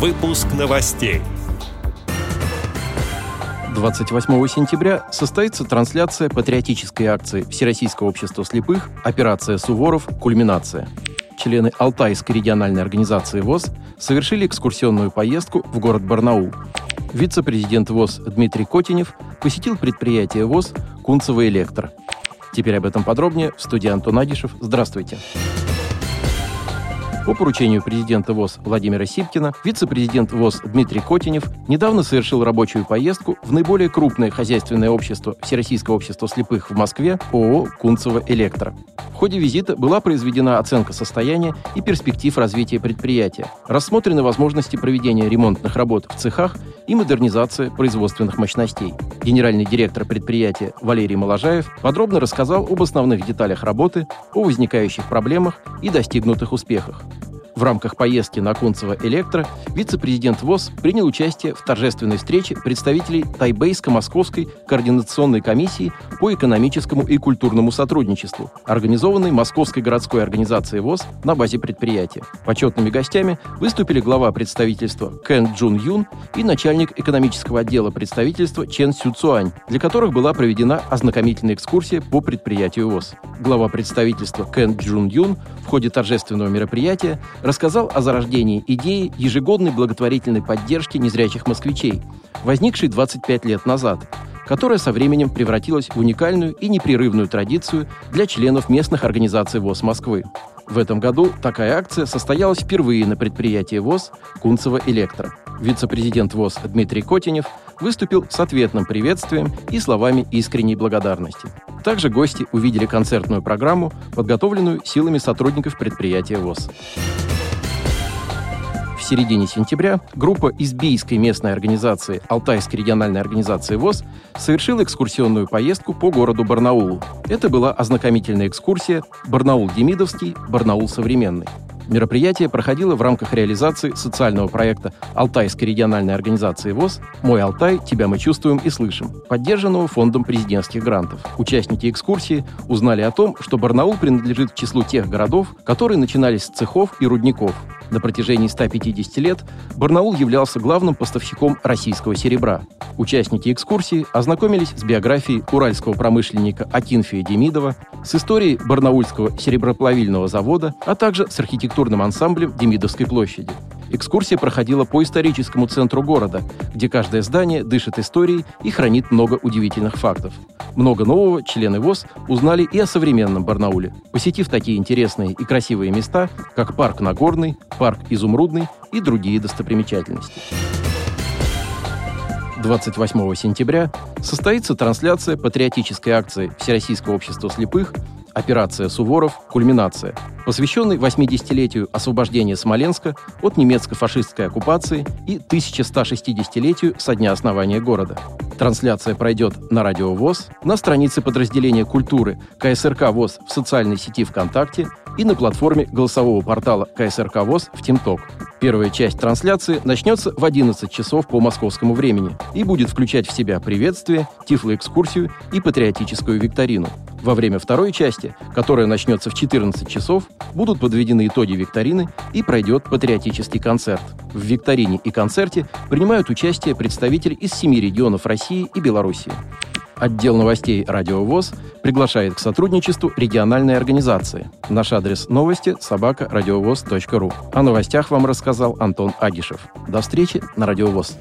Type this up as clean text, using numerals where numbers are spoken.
Выпуск новостей. 28 сентября состоится трансляция патриотической акции Всероссийского общества слепых «Операция Суворов. Кульминация». Члены Алтайской региональной организации ВОС совершили экскурсионную поездку в город Барнаул. Вице-президент ВОС Дмитрий Котенев посетил предприятие ВОС «Кунцево-Электро». Теперь об этом подробнее в студии Антон Агишев. Здравствуйте. По поручению президента ВОС Владимира Сипкина, вице-президент ВОС Дмитрий Котенев недавно совершил рабочую поездку в наиболее крупное хозяйственное общество Всероссийского общества слепых в Москве ООО «Кунцево-Электро». В ходе визита была произведена оценка состояния и перспектив развития предприятия, рассмотрены возможности проведения ремонтных работ в цехах и модернизации производственных мощностей. Генеральный директор предприятия Валерий Маложаев подробно рассказал об основных деталях работы, о возникающих проблемах и достигнутых успехах. В рамках поездки на Кунцево-Электро вице-президент ВОС принял участие в торжественной встрече представителей Тайбэйско-Московской координационной комиссии по экономическому и культурному сотрудничеству, организованной Московской городской организацией ВОС на базе предприятия. Почетными гостями выступили глава представительства Кен Джун Юн и начальник экономического отдела представительства Чен Сю Цуань, для которых была проведена ознакомительная экскурсия по предприятию ВОС. Глава представительства Кен Джун Юн в ходе торжественного мероприятия рассказал о зарождении идеи ежегодной благотворительной поддержки незрячих москвичей, возникшей 25 лет назад, которая со временем превратилась в уникальную и непрерывную традицию для членов местных организаций ВОС Москвы. В этом году такая акция состоялась впервые на предприятии ВОС «Кунцево-Электро». Вице-президент ВОС Дмитрий Котенев выступил с ответным приветствием и словами искренней благодарности. Также гости увидели концертную программу, подготовленную силами сотрудников предприятия ВОС. В середине сентября группа избийской местной организации Алтайской региональной организации ВОС совершила экскурсионную поездку по городу Барнаулу. Это была ознакомительная экскурсия «Барнаул-Демидовский, Барнаул-Современный». Мероприятие проходило в рамках реализации социального проекта Алтайской региональной организации ВОС «Мой Алтай, тебя мы чувствуем и слышим», поддержанного Фондом президентских грантов. Участники экскурсии узнали о том, что Барнаул принадлежит к числу тех городов, которые начинались с цехов и рудников. На протяжении 150 лет Барнаул являлся главным поставщиком российского серебра. Участники экскурсии ознакомились с биографией уральского промышленника Акинфия Демидова, с историей Барнаульского сереброплавильного завода, а также с архитектурным ансамблем Демидовской площади. Экскурсия проходила по историческому центру города, где каждое здание дышит историей и хранит много удивительных фактов. Много нового члены ВОС узнали и о современном Барнауле, посетив такие интересные и красивые места, как парк Нагорный, парк Изумрудный и другие достопримечательности. 28 сентября состоится трансляция патриотической акции Всероссийского общества слепых «Операция Суворов. Кульминация», посвященной 80-летию освобождения Смоленска от немецко-фашистской оккупации и 1160-летию со дня основания города. Трансляция пройдет на Радио ВОС, на странице подразделения культуры КСРК ВОС в социальной сети ВКонтакте и на платформе голосового портала КСРК ВОС в ТимТок. Первая часть трансляции начнется в 11 часов по московскому времени и будет включать в себя приветствие, тифлоэкскурсию и патриотическую викторину. Во время второй части, которая начнется в 14 часов, будут подведены итоги викторины и пройдет патриотический концерт. В викторине и концерте принимают участие представители из 7 регионов России и Белоруссии. Отдел новостей «Радио ВОС» приглашает к сотрудничеству региональные организации. Наш адрес новости – @radiovos.ru. О новостях вам рассказал Антон Агишев. До встречи на «Радио ВОС».